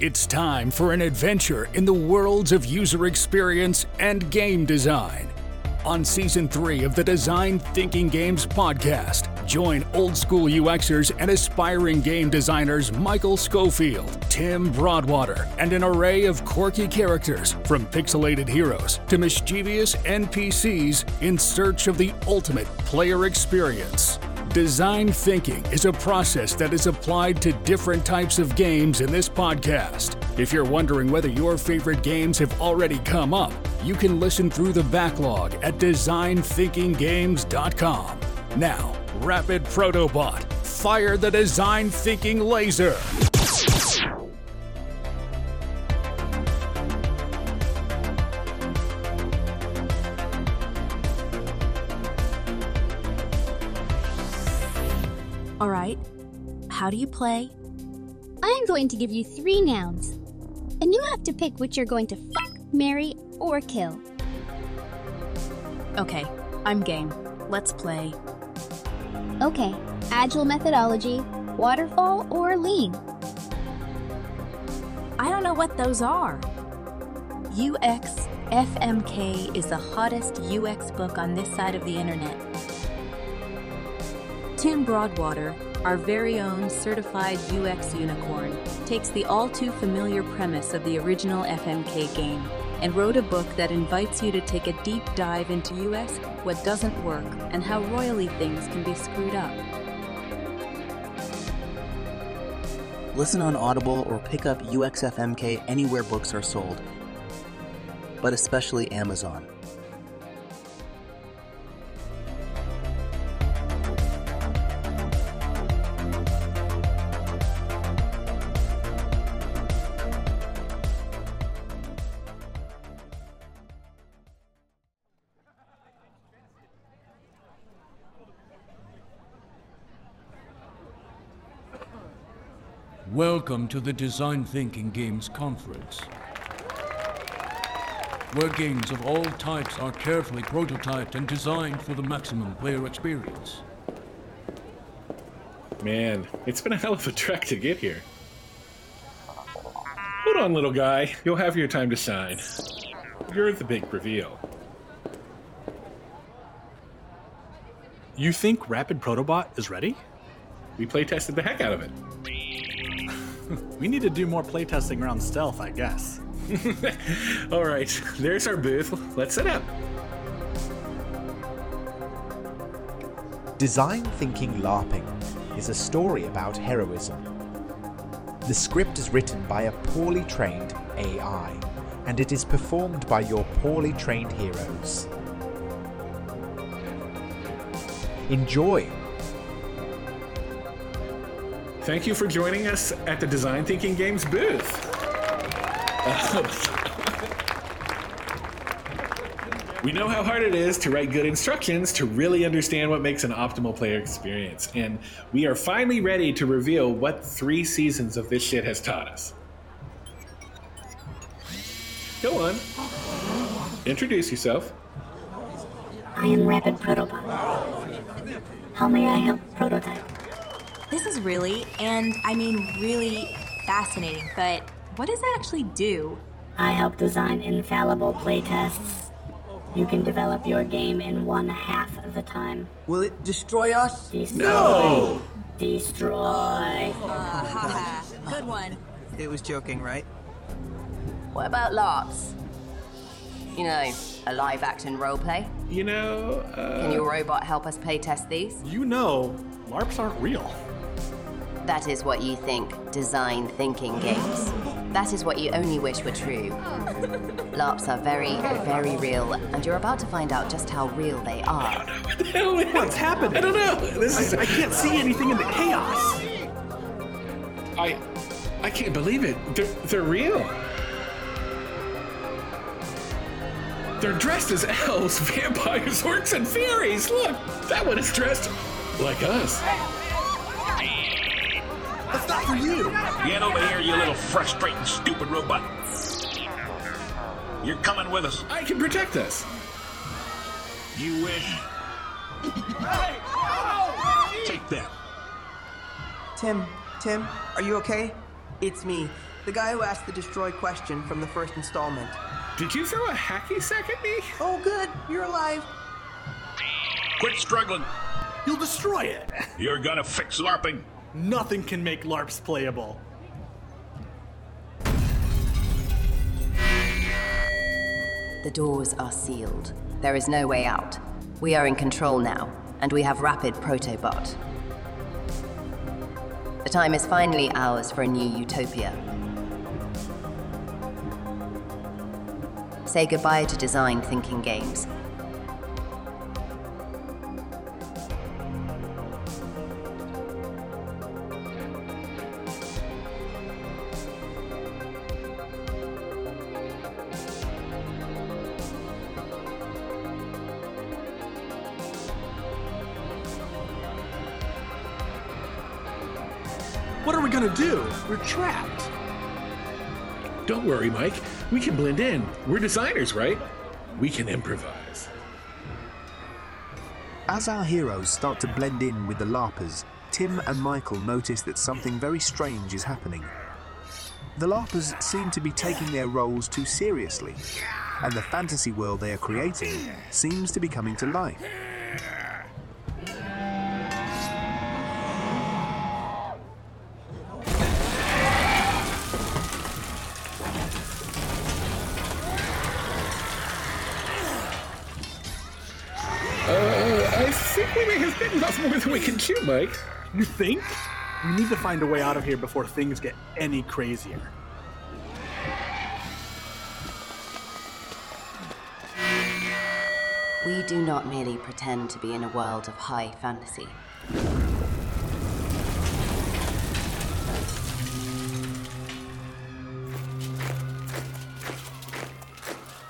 It's time for an adventure in the worlds of user experience and game design. On Season 3 of the Design Thinking Games podcast, join old school UXers and aspiring game designers Michael Schofield, Tim Broadwater, and an array of quirky characters, from pixelated heroes to mischievous NPCs, in search of the ultimate player experience. Design thinking is a process that is applied to different types of games in this podcast. If you're wondering whether your favorite games have already come up, you can listen through the backlog at designthinkinggames.com. Now, Rapid Protobot, fire the design thinking laser! All right, how do you play? I'm going to give you three nouns, and you have to pick which you're going to fuck, marry, or kill. Okay, I'm game. Let's play. Okay, agile methodology, waterfall, or lean? I don't know what those are. UX FMK is the hottest UX book on this side of the internet. Tim Broadwater, our very own certified UX unicorn, takes the all-too-familiar premise of the original FMK game and wrote a book that invites you to take a deep dive into UX, what doesn't work, and how royally things can be screwed up. Listen on Audible or pick up UX FMK anywhere books are sold, but especially Amazon. Welcome to the Design Thinking Games Conference, where games of all types are carefully prototyped and designed for the maximum player experience. Man, it's been a hell of a trek to get here. Hold on, little guy. You'll have your time to shine. You're the big reveal. You think Rapid Protobot is ready? We playtested the heck out of it. We need to do more playtesting around stealth, I guess. All right, there's our booth. Let's set up. Design Thinking LARPing is a story about heroism. The script is written by a poorly trained AI, and it is performed by your poorly trained heroes. Enjoy. Thank you for joining us at the Design Thinking Games booth. We know how hard it is to write good instructions to really understand what makes an optimal player experience, and we are finally ready to reveal what 3 seasons of this shit has taught us. Go on. Introduce yourself. I am Rapid Protobot. How may I help prototype? This is really, and I mean really, fascinating, but what does it actually do? I help design infallible playtests. You can develop your game in 1/2 of the time. Will it destroy us? Destroy. No! Destroy. Haha, good one. It was joking, right? What about LARPs? You know, a live-action roleplay? You know, Can your robot help us playtest these? You know, LARPs aren't real. That is what you think, Design Thinking Games. That is what you only wish were true. LARPs are very, very real, and you're about to find out just how real they are. What the hell is what's happening? I don't know. I can't see anything in the chaos. I can't believe it. They're real. They're dressed as elves, vampires, orcs, and fairies. Look, that one is dressed like us. That's not for you! Get over here, you little frustrating, stupid robot. You're coming with us. I can protect us. You wish. Take that. Tim, are you okay? It's me, The guy who asked the destroy question from the first installment. Did you throw a hacky sack at me? Oh, good. You're alive. Quit struggling. You'll destroy it. You're gonna fix LARPing. Nothing can make LARPs playable. The doors are sealed. There is no way out. We are in control now, and we have Rapid Protobot. The time is finally ours for a new utopia. Say goodbye to Design Thinking Games. What are we gonna do? We're trapped. Don't worry, Mike. We can blend in. We're designers, right? We can improvise. As our heroes start to blend in with the LARPers, Tim and Michael notice that something very strange is happening. The LARPers seem to be taking their roles too seriously, and the fantasy world they are creating seems to be coming to life. That's more than we can chew, Mike. You think? We need to find a way out of here before things get any crazier. We do not merely pretend to be in a world of high fantasy.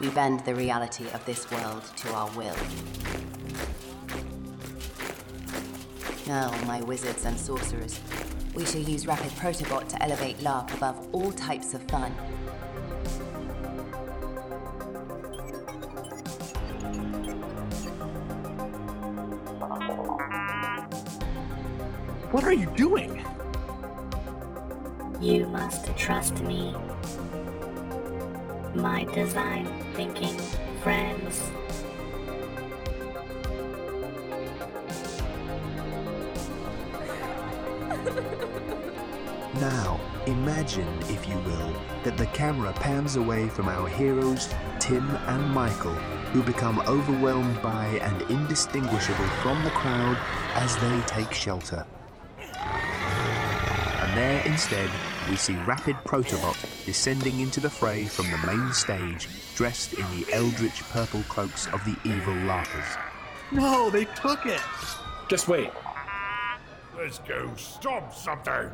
We bend the reality of this world to our will. Now, my wizards and sorcerers, we shall use Rapid Protobot to elevate LARP above all types of fun. What are you doing? You must trust me, my design thinking friends. Now, imagine, if you will, that the camera pans away from our heroes, Tim and Michael, who become overwhelmed by and indistinguishable from the crowd as they take shelter. And there, instead, we see Rapid Protobot descending into the fray from the main stage, dressed in the eldritch purple cloaks of the evil LARPers. No, they took it! Just wait. Let's go stop something!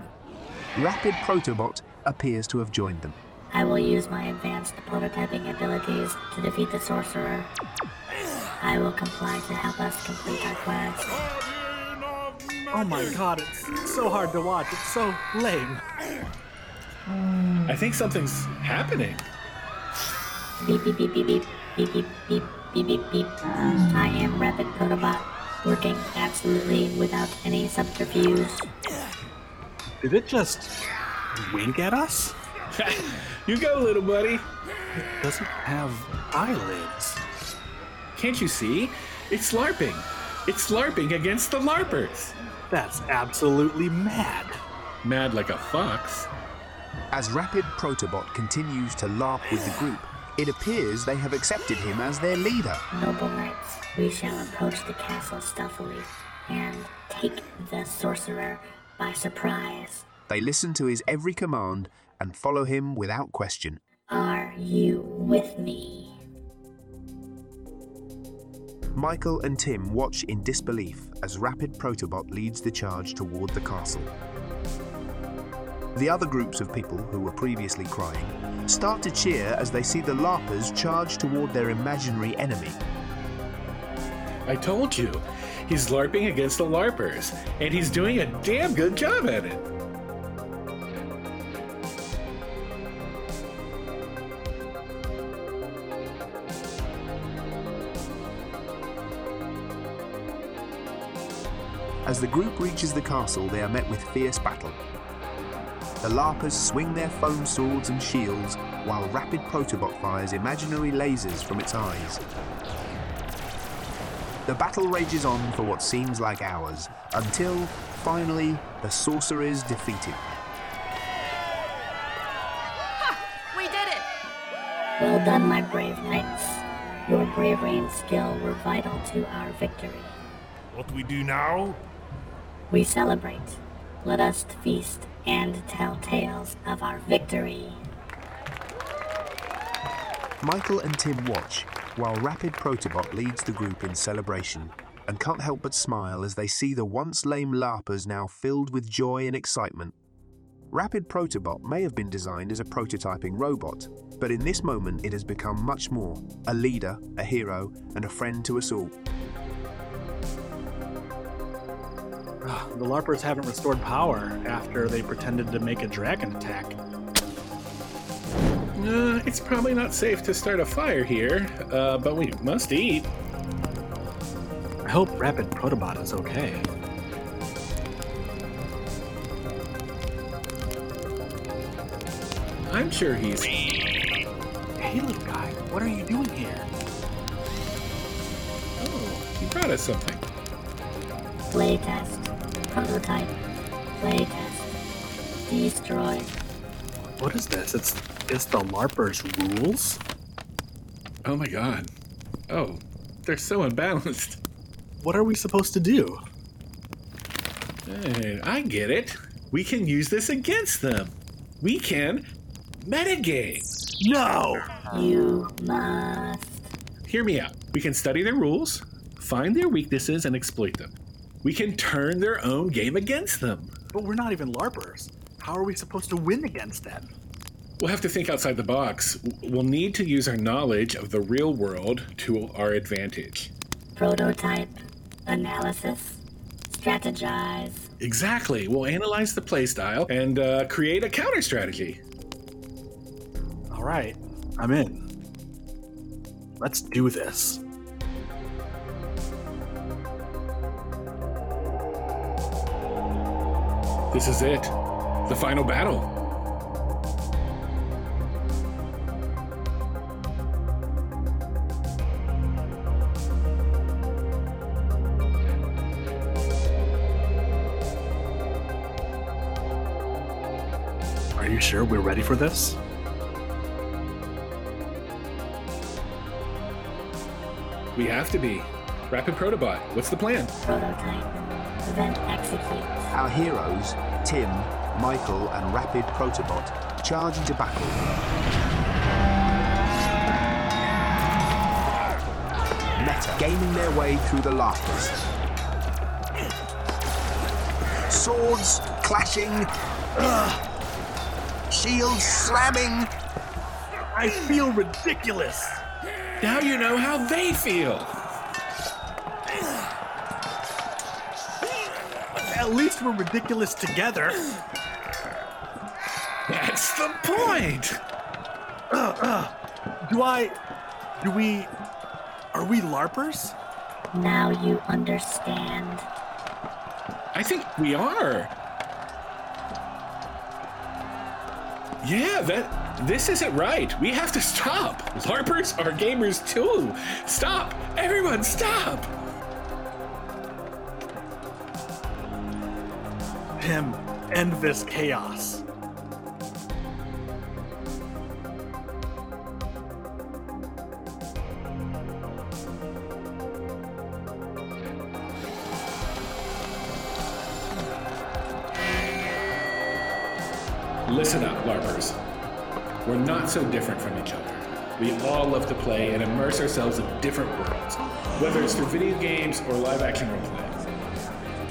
Rapid Protobot appears to have joined them. I will use my advanced prototyping abilities to defeat the sorcerer. I will comply to help us complete our quest. Oh my god, it's so hard to watch. It's so lame. I think something's happening. Beep, beep, beep, beep, beep, beep, beep, beep, beep, beep, beep. I am Rapid Protobot, working absolutely without any subterfuge. Did it just wink at us? You go, little buddy. It doesn't have eyelids. Can't you see? It's LARPing. It's LARPing against the LARPers. That's absolutely mad. Mad like a fox. As Rapid Protobot continues to LARP with the group, it appears they have accepted him as their leader. Noble knights, we shall approach the castle stealthily and take the sorcerer by surprise. They listen to his every command and follow him without question. Are you with me? Michael and Tim watch in disbelief as Rapid Protobot leads the charge toward the castle. The other groups of people who were previously crying start to cheer as they see the LARPers charge toward their imaginary enemy. I told you. He's LARPing against the LARPers, and he's doing a damn good job at it. As the group reaches the castle, they are met with fierce battle. The LARPers swing their foam swords and shields, while Rapid Protobot fires imaginary lasers from its eyes. The battle rages on for what seems like hours, until, finally, the sorcerer is defeated. Ha! We did it! Well done, my brave knights. Your bravery and skill were vital to our victory. What do we do now? We celebrate. Let us feast and tell tales of our victory. Michael and Tim watch while Rapid Protobot leads the group in celebration and can't help but smile as they see the once lame LARPers now filled with joy and excitement. Rapid Protobot may have been designed as a prototyping robot, but in this moment it has become much more, a leader, a hero, and a friend to us all. The LARPers haven't restored power after they pretended to make a dragon attack. It's probably not safe to start a fire here, but we must eat. I hope Rapid Protobot is okay. I'm sure he's... Hey, little guy, what are you doing here? Oh, he brought us something. Playtest. Prototype. Playtest. Destroy. What is this? It's the LARPers' rules? Oh my god. Oh, they're so unbalanced. What are we supposed to do? Hey, I get it. We can use this against them. We can metagame. No! You must. Hear me out. We can study their rules, find their weaknesses, and exploit them. We can turn their own game against them. But we're not even LARPers. How are we supposed to win against them? We'll have to think outside the box. We'll need to use our knowledge of the real world to our advantage. Prototype. Analysis. Strategize. Exactly. We'll analyze the playstyle and create a counter strategy. All right. I'm in. Let's do this. This is it. The final battle. Are you sure we're ready for this? We have to be. Rapid Protobot, what's the plan? Prototype. Event execute. Our heroes, Tim, Michael, and Rapid Protobot, charge into battle. Metagaming their way through the LARPers. Swords clashing. Shields slamming. I feel ridiculous. Now you know how they feel. At least we're ridiculous together. That's the point. Are we LARPers? Now you understand. I think we are. Yeah, this isn't right. We have to stop. LARPers are gamers too. Stop, everyone, stop. Tim, end this chaos. Listen up, LARPers. We're not so different from each other. We all love to play and immerse ourselves in different worlds, whether it's through video games or live-action roleplay.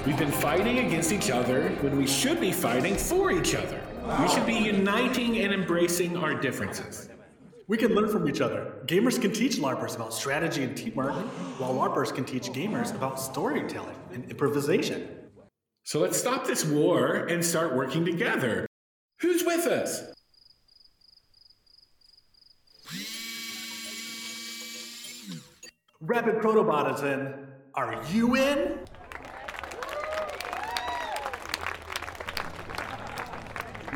We've been fighting against each other when we should be fighting for each other. We should be uniting and embracing our differences. We can learn from each other. Gamers can teach LARPers about strategy and teamwork, while LARPers can teach gamers about storytelling and improvisation. So let's stop this war and start working together. Who's with us? Rapid Protobot is in. Are you in?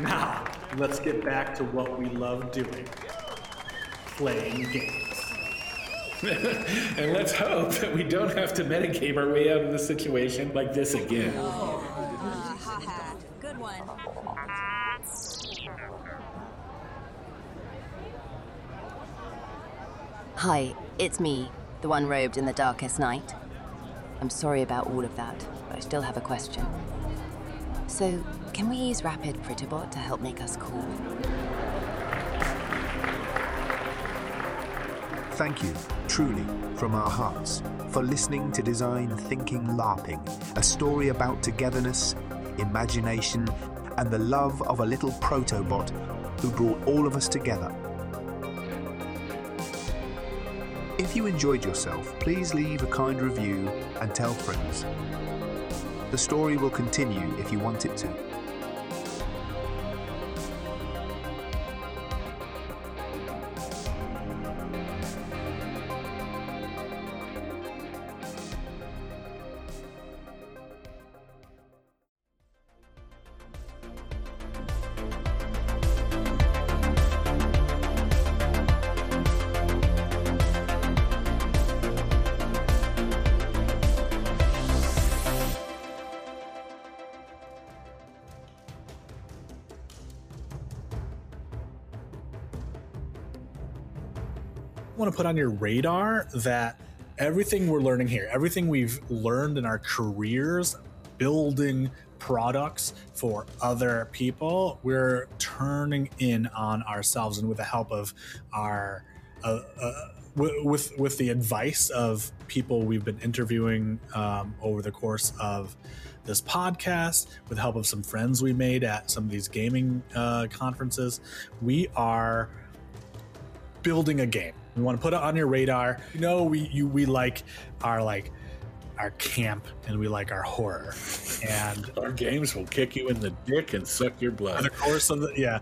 Now, let's get back to what we love doing, playing games. And let's hope that we don't have to metagame our way out of the situation like this again. Good one. Hi, it's me, the one robed in the darkest night. I'm sorry about all of that, but I still have a question. So, can we use Rapid Protobot to help make us cool? Thank you, truly, from our hearts, for listening to Design Thinking LARPing, a story about togetherness, imagination, and the love of a little protobot who brought all of us together. If you enjoyed yourself, please leave a kind review and tell friends. The story will continue if you want it to. Put on your radar that everything we're learning here, everything we've learned in our careers, building products for other people, we're turning in on ourselves, and with the help of our, with the advice of people we've been interviewing over the course of this podcast, with the help of some friends we made at some of these gaming conferences, we are building a game. We want to put it on your radar. You know, we like our camp, and we like our horror, and our games will kick you in the dick and suck your blood. Over the course of the yeah,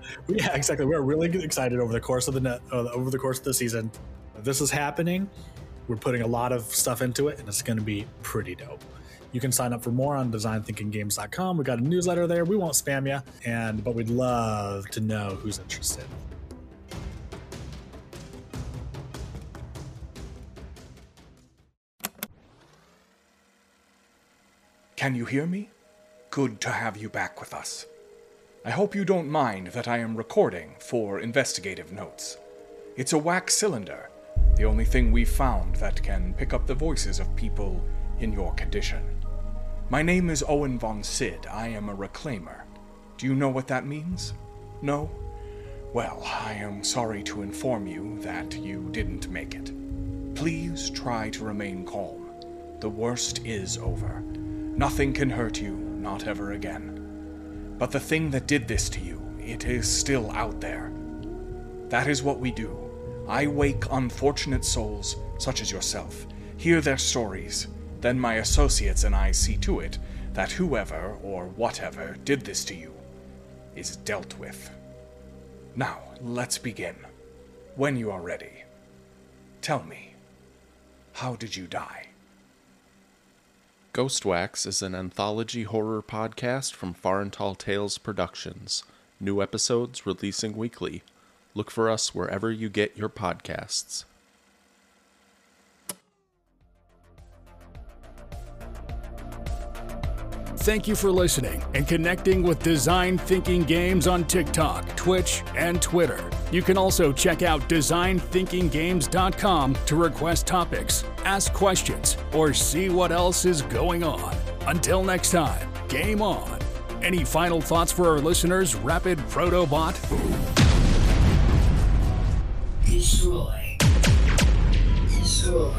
exactly. We're really excited over the course of the season. This is happening. We're putting a lot of stuff into it, and it's going to be pretty dope. You can sign up for more on designthinkinggames.com. We got a newsletter there. We won't spam you, but we'd love to know who's interested. Can you hear me? Good to have you back with us. I hope you don't mind that I am recording for investigative notes. It's a wax cylinder, the only thing we've found that can pick up the voices of people in your condition. My name is Owen von Sid. I am a reclaimer. Do you know what that means? No? Well, I am sorry to inform you that you didn't make it. Please try to remain calm. The worst is over. Nothing can hurt you, not ever again. But the thing that did this to you, it is still out there. That is what we do. I wake unfortunate souls, such as yourself, hear their stories, then my associates and I see to it that whoever or whatever did this to you is dealt with. Now, let's begin. When you are ready, tell me, how did you die? Ghost Wax is an anthology horror podcast from Far and Tall Tales Productions. New episodes releasing weekly. Look for us wherever you get your podcasts. Thank you for listening and connecting with Design Thinking Games on TikTok, Twitch, and Twitter. You can also check out designthinkinggames.com to request topics, ask questions, or see what else is going on. Until next time, game on. Any final thoughts for our listeners, Rapid Protobot? Destroy.